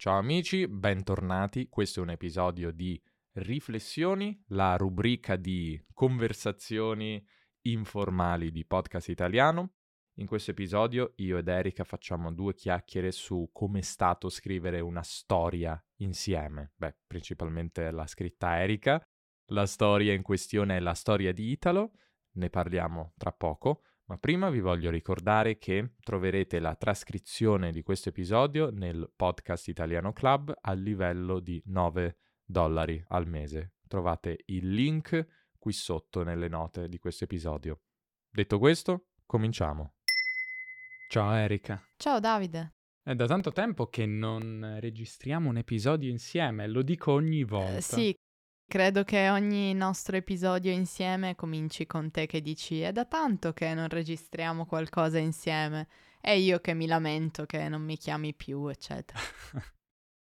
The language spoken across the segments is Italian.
Ciao amici, bentornati. Questo è un episodio di Riflessioni, la rubrica di conversazioni informali di Podcast Italiano. In questo episodio io ed Erika facciamo due chiacchiere su come è stato scrivere una storia insieme. Beh, principalmente l'ha scritta Erika. La storia in questione è La storia di Italo, ne parliamo tra poco. Ma prima vi voglio ricordare che troverete la trascrizione di questo episodio nel Podcast Italiano Club a livello di $9 al mese. Trovate il link qui sotto nelle note di questo episodio. Detto questo, cominciamo. Ciao Erika. Ciao Davide. È da tanto tempo che non registriamo un episodio insieme, lo dico ogni volta. Sì. Credo che ogni nostro episodio insieme cominci con te che dici è da tanto che non registriamo qualcosa insieme e io che mi lamento che non mi chiami più, eccetera.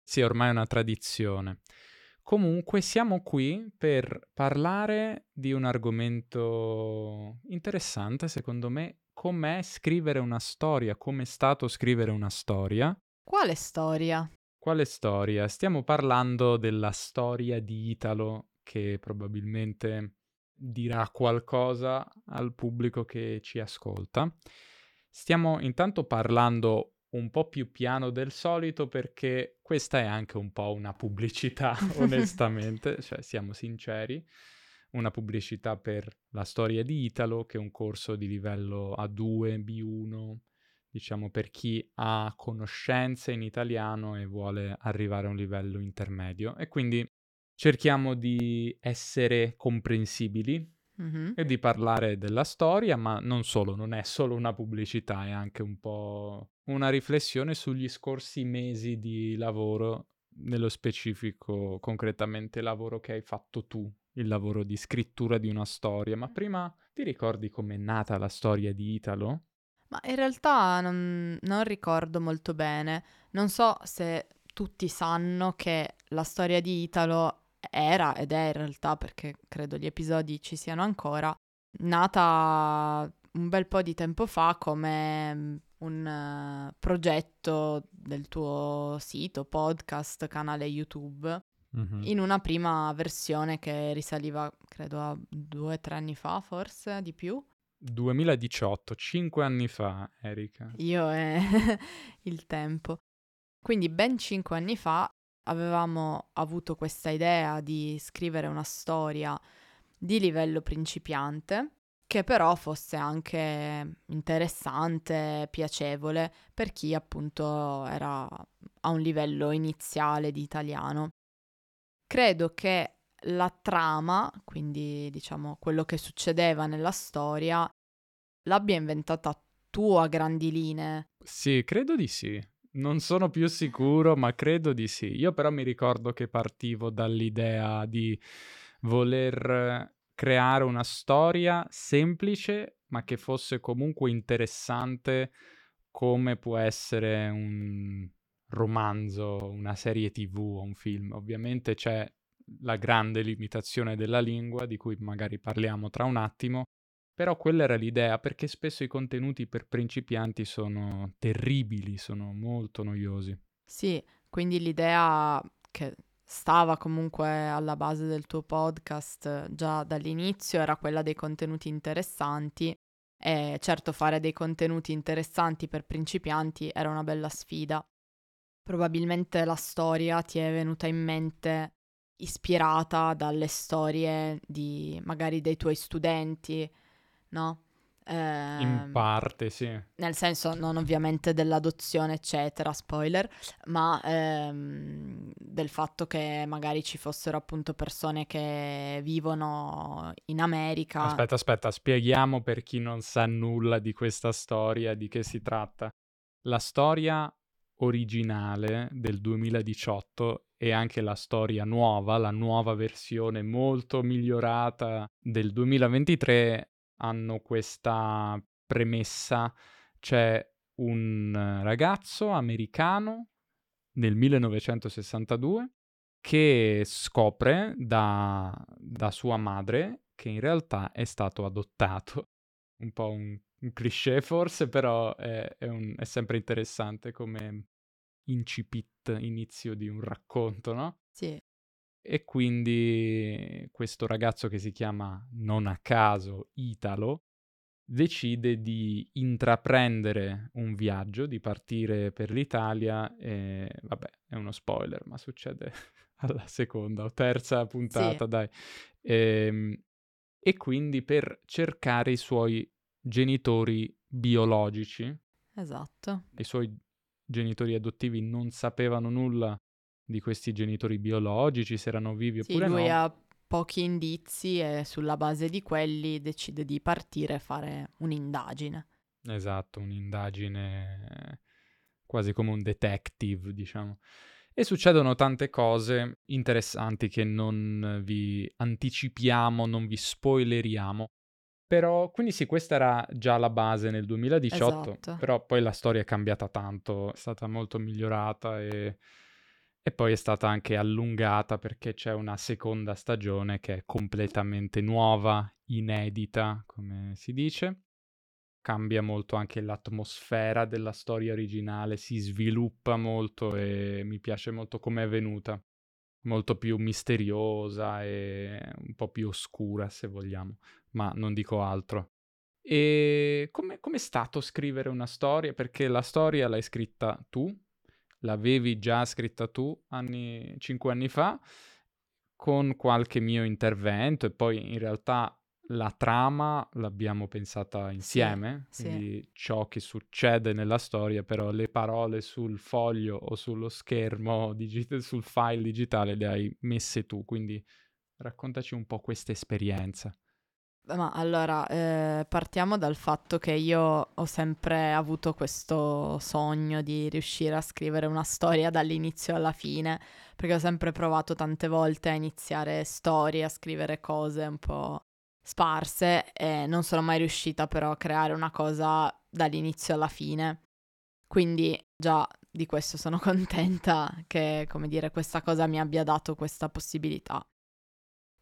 Sì, ormai è una tradizione. Comunque siamo qui per parlare di un argomento interessante, secondo me, com'è scrivere una storia, com'è stato scrivere una storia. Quale storia? Quale storia? Stiamo parlando della storia di Italo, che probabilmente dirà qualcosa al pubblico che ci ascolta. Stiamo intanto parlando un po' più piano del solito perché questa è anche un po' una pubblicità, onestamente, cioè siamo sinceri, una pubblicità per la storia di Italo, che è un corso di livello A2, B1, diciamo per chi ha conoscenze in italiano e vuole arrivare a un livello intermedio. E quindi cerchiamo di essere comprensibili e di parlare della storia, ma non solo, non è solo una pubblicità, è anche un po' una riflessione sugli scorsi mesi di lavoro, nello specifico concretamente il lavoro che hai fatto tu, il lavoro di scrittura di una storia. Ma prima ti ricordi com'è nata la storia di Italo? Ma in realtà non ricordo molto bene, non so se tutti sanno che la storia di Italo era, ed è in realtà perché credo gli episodi ci siano ancora, nata un bel po' di tempo fa come un progetto del tuo sito, podcast, canale YouTube, in una prima versione che risaliva credo a 2 o 3 anni fa, forse di più. 2018, 5 anni fa, Erika. Io e il tempo. Quindi ben 5 anni fa avevamo avuto questa idea di scrivere una storia di livello principiante, che però fosse anche interessante, piacevole, per chi appunto era a un livello iniziale di italiano. Credo che la trama, quindi diciamo quello che succedeva nella storia, l'abbia inventata tu a grandi linee. Sì, credo di sì. Non sono più sicuro, ma credo di sì. Io però mi ricordo che partivo dall'idea di voler creare una storia semplice, ma che fosse comunque interessante, come può essere un romanzo, una serie TV o un film. Ovviamente c'è la grande limitazione della lingua, di cui magari parliamo tra un attimo, però quella era l'idea, perché spesso i contenuti per principianti sono terribili, sono molto noiosi. Sì, quindi l'idea che stava comunque alla base del tuo podcast già dall'inizio era quella dei contenuti interessanti, e certo fare dei contenuti interessanti per principianti era una bella sfida. Probabilmente la storia ti è venuta in mente ispirata dalle storie di magari dei tuoi studenti, no? In parte, sì. Nel senso non ovviamente dell'adozione, eccetera, spoiler, ma del fatto che magari ci fossero appunto persone che vivono in America. Aspetta, spieghiamo per chi non sa nulla di questa storia, di che si tratta. La storia originale del 2018 e anche la storia nuova, la nuova versione molto migliorata del 2023 hanno questa premessa. C'è un ragazzo americano nel 1962 che scopre da sua madre che in realtà è stato adottato. Un po' un cliché forse, però è sempre interessante come incipit, inizio di un racconto, no? Sì. E quindi questo ragazzo, che si chiama non a caso Italo, decide di intraprendere un viaggio, di partire per l'Italia e vabbè, è uno spoiler, ma succede alla seconda o terza puntata, sì. Dai. E quindi per cercare i suoi genitori biologici. Esatto. I suoi genitori adottivi non sapevano nulla di questi genitori biologici, se erano vivi oppure no. Sì, lui ha pochi indizi e sulla base di quelli decide di partire e fare un'indagine. Esatto, un'indagine quasi come un detective, diciamo. E succedono tante cose interessanti che non vi anticipiamo, non vi spoileriamo. Però, quindi sì, questa era già la base nel 2018, esatto. Però poi la storia è cambiata tanto, è stata molto migliorata e poi è stata anche allungata perché c'è una seconda stagione che è completamente nuova, inedita, come si dice. Cambia molto anche l'atmosfera della storia originale, si sviluppa molto e mi piace molto come è venuta. Molto più misteriosa e un po' più oscura, se vogliamo, ma non dico altro. E com'è stato scrivere una storia? Perché la storia l'hai scritta tu, l'avevi già scritta tu 5 anni fa, con qualche mio intervento, e poi in realtà la trama l'abbiamo pensata insieme, sì, quindi sì. Ciò che succede nella storia, però le parole sul foglio o sullo schermo, sul file digitale le hai messe tu, quindi raccontaci un po' questa esperienza. Ma allora, partiamo dal fatto che io ho sempre avuto questo sogno di riuscire a scrivere una storia dall'inizio alla fine, perché ho sempre provato tante volte a iniziare storie, a scrivere cose un po' sparse e non sono mai riuscita però a creare una cosa dall'inizio alla fine, quindi già di questo sono contenta che, come dire, questa cosa mi abbia dato questa possibilità.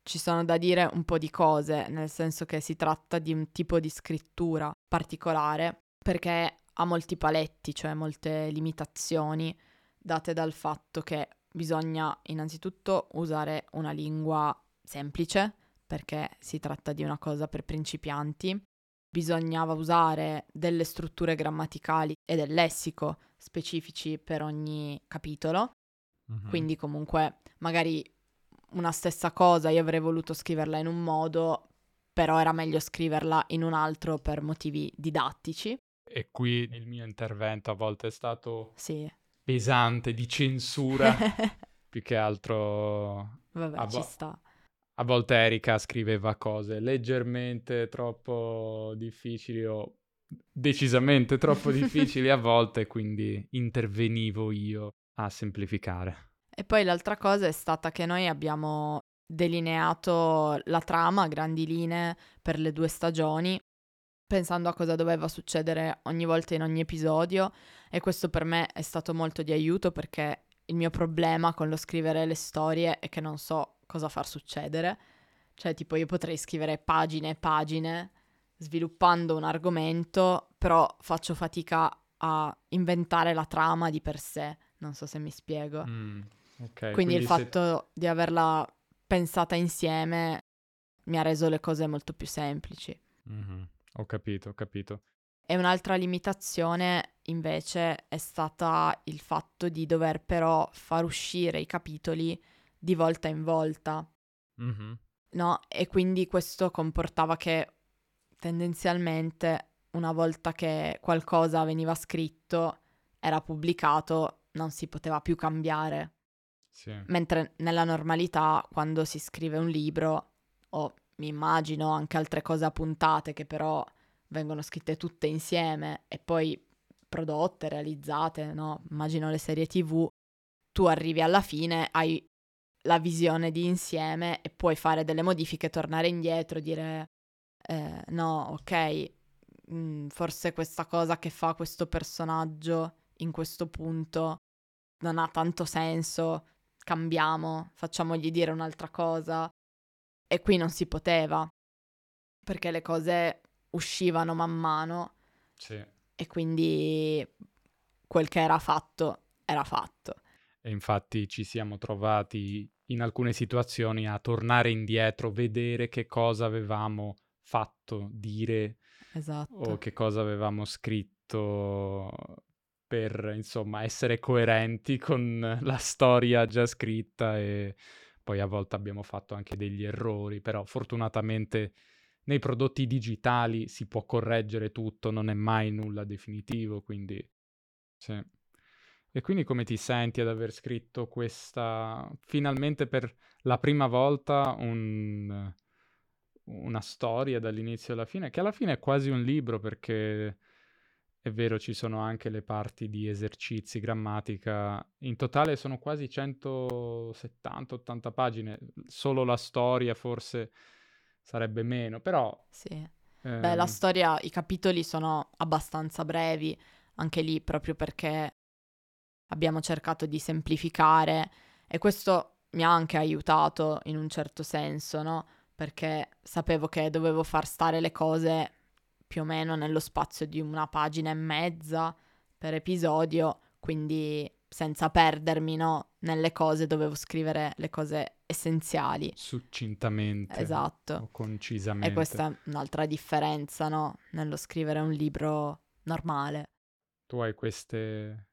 Ci sono da dire un po' di cose, nel senso che si tratta di un tipo di scrittura particolare perché ha molti paletti, cioè molte limitazioni date dal fatto che bisogna innanzitutto usare una lingua semplice, perché si tratta di una cosa per principianti. Bisognava usare delle strutture grammaticali e del lessico specifici per ogni capitolo, quindi comunque magari una stessa cosa io avrei voluto scriverla in un modo, però era meglio scriverla in un altro per motivi didattici. E qui il mio intervento a volte è stato pesante, di censura, più che altro. Vabbè, ci sta. A volte Erika scriveva cose leggermente troppo difficili o decisamente troppo difficili a volte, quindi intervenivo io a semplificare. E poi l'altra cosa è stata che noi abbiamo delineato la trama a grandi linee per le 2 stagioni, pensando a cosa doveva succedere ogni volta in ogni episodio, e questo per me è stato molto di aiuto perché il mio problema con lo scrivere le storie è che non so cosa far succedere, cioè tipo io potrei scrivere pagine e pagine sviluppando un argomento, però faccio fatica a inventare la trama di per sé, non so se mi spiego. Okay, quindi il fatto di averla pensata insieme mi ha reso le cose molto più semplici. Ho capito. E un'altra limitazione invece è stata il fatto di dover però far uscire i capitoli di volta in volta, no? E quindi questo comportava che tendenzialmente una volta che qualcosa veniva scritto, era pubblicato, non si poteva più cambiare. Sì. Mentre nella normalità, quando si scrive un libro, o mi immagino anche altre cose a puntate che però vengono scritte tutte insieme e poi prodotte, realizzate, no? Immagino le serie TV, tu arrivi alla fine, hai la visione di insieme e puoi fare delle modifiche, tornare indietro, dire no, ok, forse questa cosa che fa questo personaggio in questo punto non ha tanto senso, cambiamo, facciamogli dire un'altra cosa. E qui non si poteva, perché le cose uscivano man mano, sì. E quindi quel che era fatto era fatto. E infatti ci siamo trovati in alcune situazioni a tornare indietro, vedere che cosa avevamo fatto, dire, esatto, o che cosa avevamo scritto per, insomma, essere coerenti con la storia già scritta. E poi a volte abbiamo fatto anche degli errori, però fortunatamente nei prodotti digitali si può correggere tutto, non è mai nulla definitivo, quindi sì. E quindi come ti senti ad aver scritto questa, finalmente per la prima volta, una storia dall'inizio alla fine, che alla fine è quasi un libro, perché è vero, ci sono anche le parti di esercizi, grammatica. In totale sono quasi 170-80 pagine, solo la storia forse sarebbe meno, però... Sì, beh, la storia, i capitoli sono abbastanza brevi, anche lì proprio perché abbiamo cercato di semplificare, e questo mi ha anche aiutato in un certo senso, no? Perché sapevo che dovevo far stare le cose più o meno nello spazio di una pagina e mezza per episodio, quindi senza perdermi, no, nelle cose dovevo scrivere le cose essenziali. Succintamente. Esatto. O concisamente. E questa è un'altra differenza, no, nello scrivere un libro normale. Tu hai queste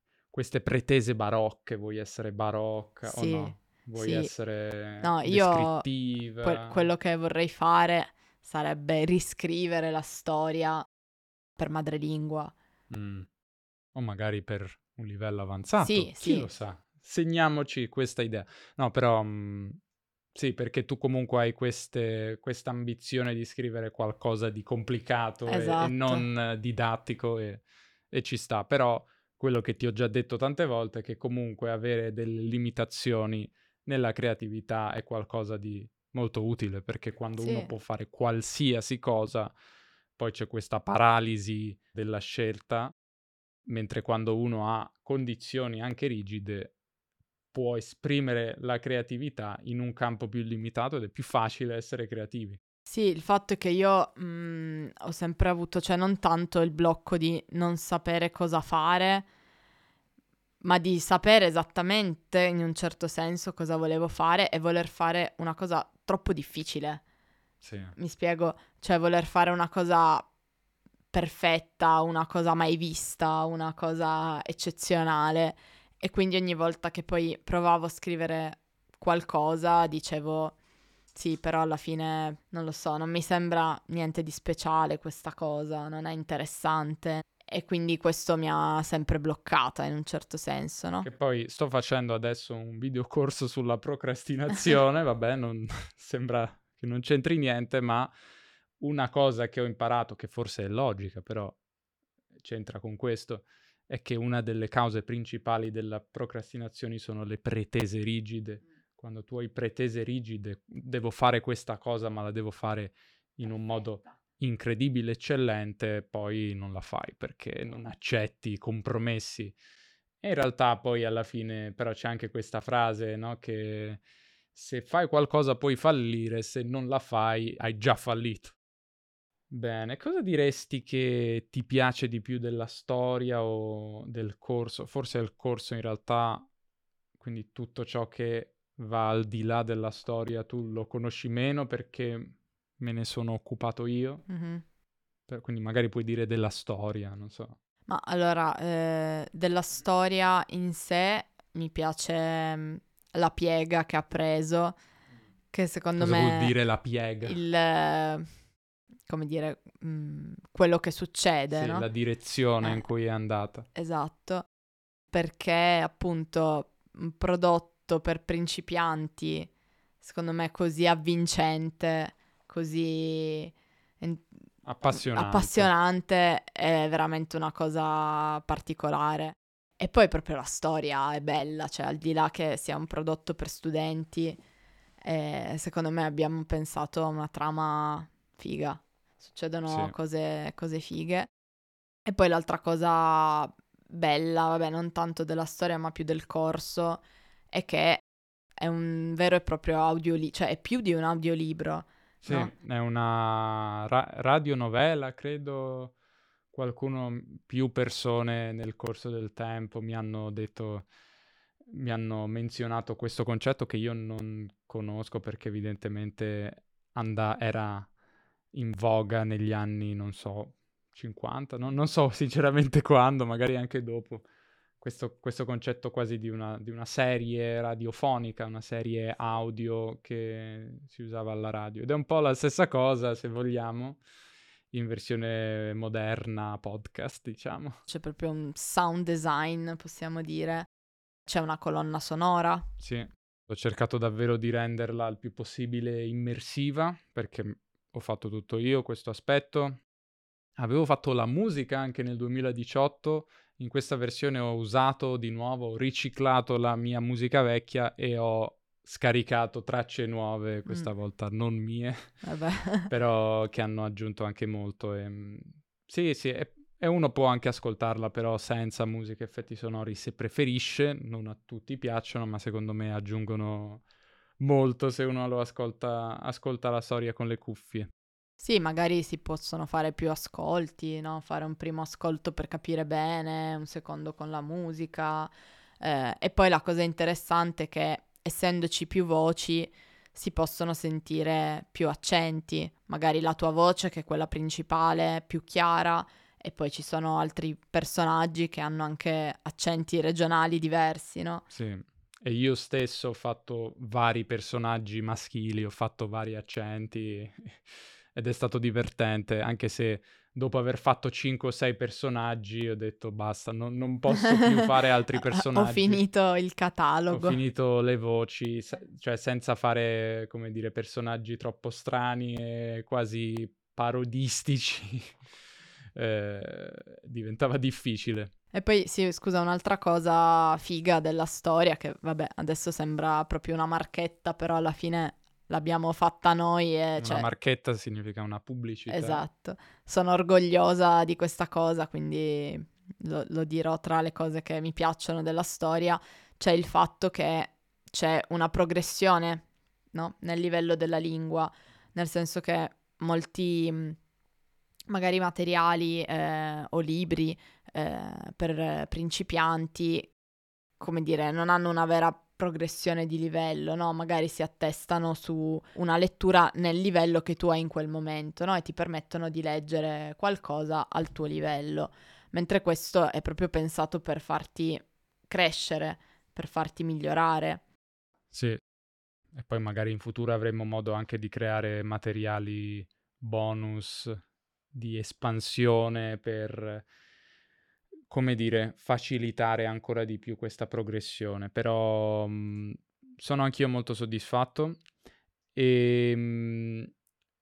pretese barocche, vuoi essere barocca, sì, o no? Vuoi essere descrittiva? No, io quello che vorrei fare sarebbe riscrivere la storia per madrelingua. O magari per un livello avanzato, chi lo sa? Segniamoci questa idea. No, però sì, perché tu comunque hai questa ambizione di scrivere qualcosa di complicato, esatto, e non didattico, e ci sta. Però quello che ti ho già detto tante volte è che comunque avere delle limitazioni nella creatività è qualcosa di molto utile, perché quando uno può fare qualsiasi cosa, poi c'è questa paralisi della scelta, mentre quando uno ha condizioni anche rigide può esprimere la creatività in un campo più limitato ed è più facile essere creativi. Sì, il fatto è che io ho sempre avuto, cioè non tanto il blocco di non sapere cosa fare, ma di sapere esattamente in un certo senso cosa volevo fare e voler fare una cosa troppo difficile. Sì. Mi spiego, cioè voler fare una cosa perfetta, una cosa mai vista, una cosa eccezionale, e quindi ogni volta che poi provavo a scrivere qualcosa dicevo sì, però alla fine non lo so, non mi sembra niente di speciale questa cosa, non è interessante, e quindi questo mi ha sempre bloccata in un certo senso, no? Che poi sto facendo adesso un videocorso sulla procrastinazione, vabbè, non sembra che non c'entri niente, ma una cosa che ho imparato, che forse è logica, però c'entra con questo, è che una delle cause principali della procrastinazione sono le pretese rigide. Quando tu hai pretese rigide, devo fare questa cosa, ma la devo fare in un modo incredibile, eccellente, poi non la fai perché non accetti i compromessi. E in realtà poi alla fine però c'è anche questa frase, no, che se fai qualcosa puoi fallire, se non la fai hai già fallito. Bene, cosa diresti che ti piace di più della storia o del corso? Forse il corso in realtà, quindi tutto ciò che va al di là della storia tu lo conosci meno perché me ne sono occupato io, quindi magari puoi dire della storia, non so. Ma allora, della storia in sé mi piace la piega che ha preso, che secondo me... Cosa vuol dire la piega? Come dire, quello che succede, sì, no? La direzione in cui è andata. Esatto, perché appunto un prodotto per principianti, secondo me così avvincente, così appassionante, è veramente una cosa particolare. E poi proprio la storia è bella, cioè al di là che sia un prodotto per studenti, secondo me abbiamo pensato a una trama figa. Succedono cose fighe. E poi l'altra cosa bella, vabbè, non tanto della storia ma più del corso, è che è un vero e proprio audiolibro, cioè è più di un audiolibro. Sì, no? È una radionovela, credo. Più persone nel corso del tempo mi hanno detto mi hanno menzionato questo concetto che io non conosco, perché evidentemente era in voga negli anni, non so, 50, non so sinceramente quando, magari anche dopo, questo concetto quasi di una serie radiofonica, una serie audio che si usava alla radio. Ed è un po' la stessa cosa, se vogliamo, in versione moderna podcast, diciamo. C'è proprio un sound design, possiamo dire. C'è una colonna sonora. Sì, ho cercato davvero di renderla il più possibile immersiva, perché ho fatto tutto io questo aspetto. Avevo fatto la musica anche nel 2018, in questa versione ho usato di nuovo, ho riciclato la mia musica vecchia e ho scaricato tracce nuove, questa volta non mie, però che hanno aggiunto anche molto. E, sì, e uno può anche ascoltarla però senza musica, effetti sonori se preferisce, non a tutti piacciono, ma secondo me aggiungono molto se uno lo ascolta la storia con le cuffie. Sì, magari si possono fare più ascolti, no? Fare un primo ascolto per capire bene, un secondo con la musica. E poi la cosa interessante è che, essendoci più voci, si possono sentire più accenti. Magari la tua voce, che è quella principale, più chiara, e poi ci sono altri personaggi che hanno anche accenti regionali diversi, no? Sì, e io stesso ho fatto vari personaggi maschili, ho fatto vari accenti. Ed è stato divertente, anche se dopo aver fatto 5 o 6 personaggi ho detto basta, non posso più fare altri personaggi. Ho finito il catalogo. Ho finito le voci, cioè senza fare, come dire, personaggi troppo strani e quasi parodistici. Diventava difficile. E poi, sì, scusa, un'altra cosa figa della storia, che vabbè, adesso sembra proprio una marchetta, però alla fine l'abbiamo fatta noi. Una marchetta significa una pubblicità. Esatto. Sono orgogliosa di questa cosa, quindi lo dirò tra le cose che mi piacciono della storia. C'è il fatto che c'è una progressione, no? Nel livello della lingua, nel senso che molti magari materiali o libri per principianti, come dire, non hanno una vera progressione di livello, no? Magari si attestano su una lettura nel livello che tu hai in quel momento, no? E ti permettono di leggere qualcosa al tuo livello, mentre questo è proprio pensato per farti crescere, per farti migliorare. Sì, e poi magari in futuro avremo modo anche di creare materiali bonus di espansione per, come dire, facilitare ancora di più questa progressione. Però sono anch'io molto soddisfatto e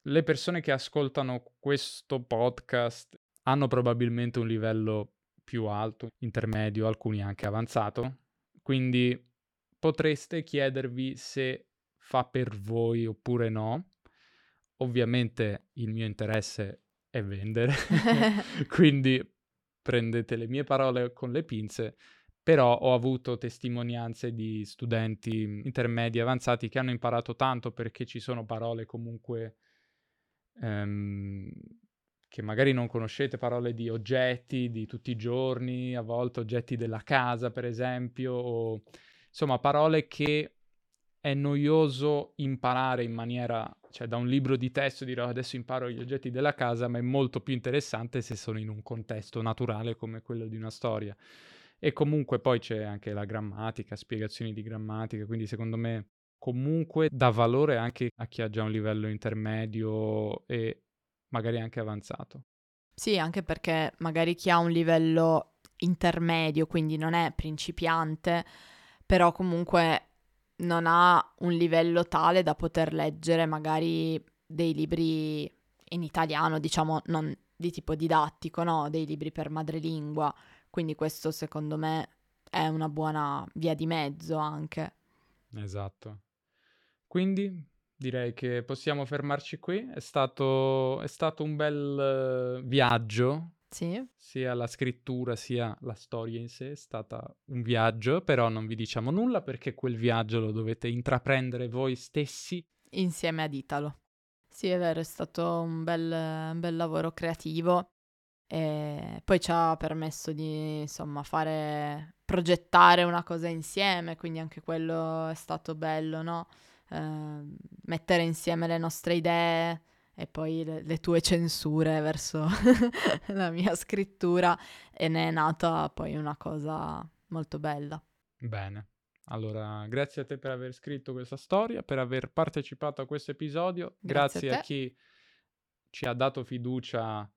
le persone che ascoltano questo podcast hanno probabilmente un livello più alto, intermedio, alcuni anche avanzato, quindi potreste chiedervi se fa per voi oppure no. Ovviamente il mio interesse è vendere, quindi prendete le mie parole con le pinze, però ho avuto testimonianze di studenti intermedi avanzati che hanno imparato tanto, perché ci sono parole comunque che magari non conoscete, parole di oggetti di tutti i giorni, a volte oggetti della casa per esempio, o insomma parole che è noioso imparare in maniera, cioè da un libro di testo dirò adesso imparo gli oggetti della casa, ma è molto più interessante se sono in un contesto naturale come quello di una storia. E comunque poi c'è anche la grammatica, spiegazioni di grammatica, quindi secondo me comunque dà valore anche a chi ha già un livello intermedio e magari anche avanzato. Sì, anche perché magari chi ha un livello intermedio, quindi non è principiante, però comunque non ha un livello tale da poter leggere magari dei libri in italiano, diciamo, non di tipo didattico, no? Dei libri per madrelingua, quindi questo secondo me è una buona via di mezzo anche. Esatto. Quindi direi che possiamo fermarci qui, è stato un bel viaggio. Sì. Sia la scrittura sia la storia in sé è stata un viaggio, però non vi diciamo nulla perché quel viaggio lo dovete intraprendere voi stessi insieme ad Italo. Sì, è vero, è stato un bel lavoro creativo E poi ci ha permesso di, insomma, progettare una cosa insieme, quindi anche quello è stato bello, no? Mettere insieme le nostre idee e poi le tue censure verso la mia scrittura, e ne è nata poi una cosa molto bella. Bene. Allora, grazie a te per aver scritto questa storia, per aver partecipato a questo episodio. Grazie a chi ci ha dato fiducia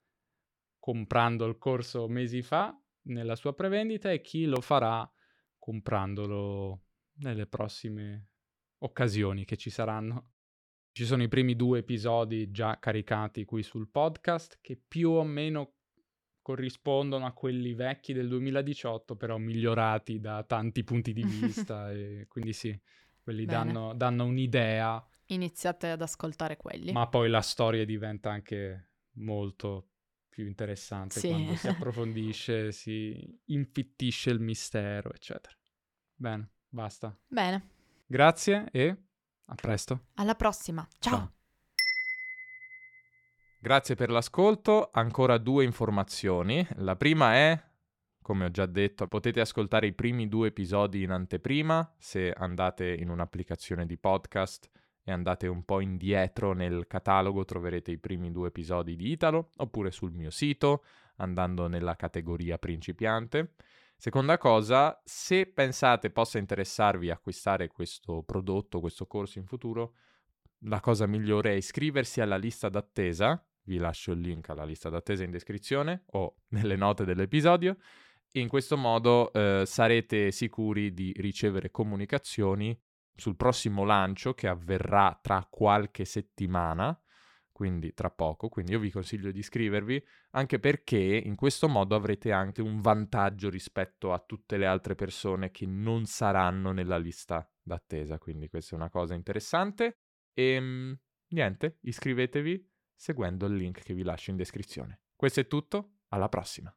comprando il corso mesi fa nella sua prevendita, e chi lo farà comprandolo nelle prossime occasioni che ci saranno. Ci sono i primi 2 episodi già caricati qui sul podcast, che più o meno corrispondono a quelli vecchi del 2018, però migliorati da tanti punti di vista, e quindi sì, quelli danno un'idea. Iniziate ad ascoltare quelli. Ma poi la storia diventa anche molto più interessante, sì, quando si approfondisce, si infittisce il mistero, eccetera. Bene, basta. Bene. Grazie e a presto. Alla prossima. Ciao. Grazie per l'ascolto. Ancora 2 informazioni. La prima è, come ho già detto, potete ascoltare i primi 2 episodi in anteprima se andate in un'applicazione di podcast e andate un po' indietro nel catalogo, troverete i primi 2 episodi di Italo, oppure sul mio sito, andando nella categoria principiante. Seconda cosa, se pensate possa interessarvi acquistare questo prodotto, questo corso in futuro, la cosa migliore è iscriversi alla lista d'attesa, vi lascio il link alla lista d'attesa in descrizione o nelle note dell'episodio, in questo modo sarete sicuri di ricevere comunicazioni sul prossimo lancio che avverrà tra qualche settimana, quindi tra poco, quindi io vi consiglio di iscrivervi, anche perché in questo modo avrete anche un vantaggio rispetto a tutte le altre persone che non saranno nella lista d'attesa, quindi questa è una cosa interessante e niente, iscrivetevi seguendo il link che vi lascio in descrizione. Questo è tutto, alla prossima!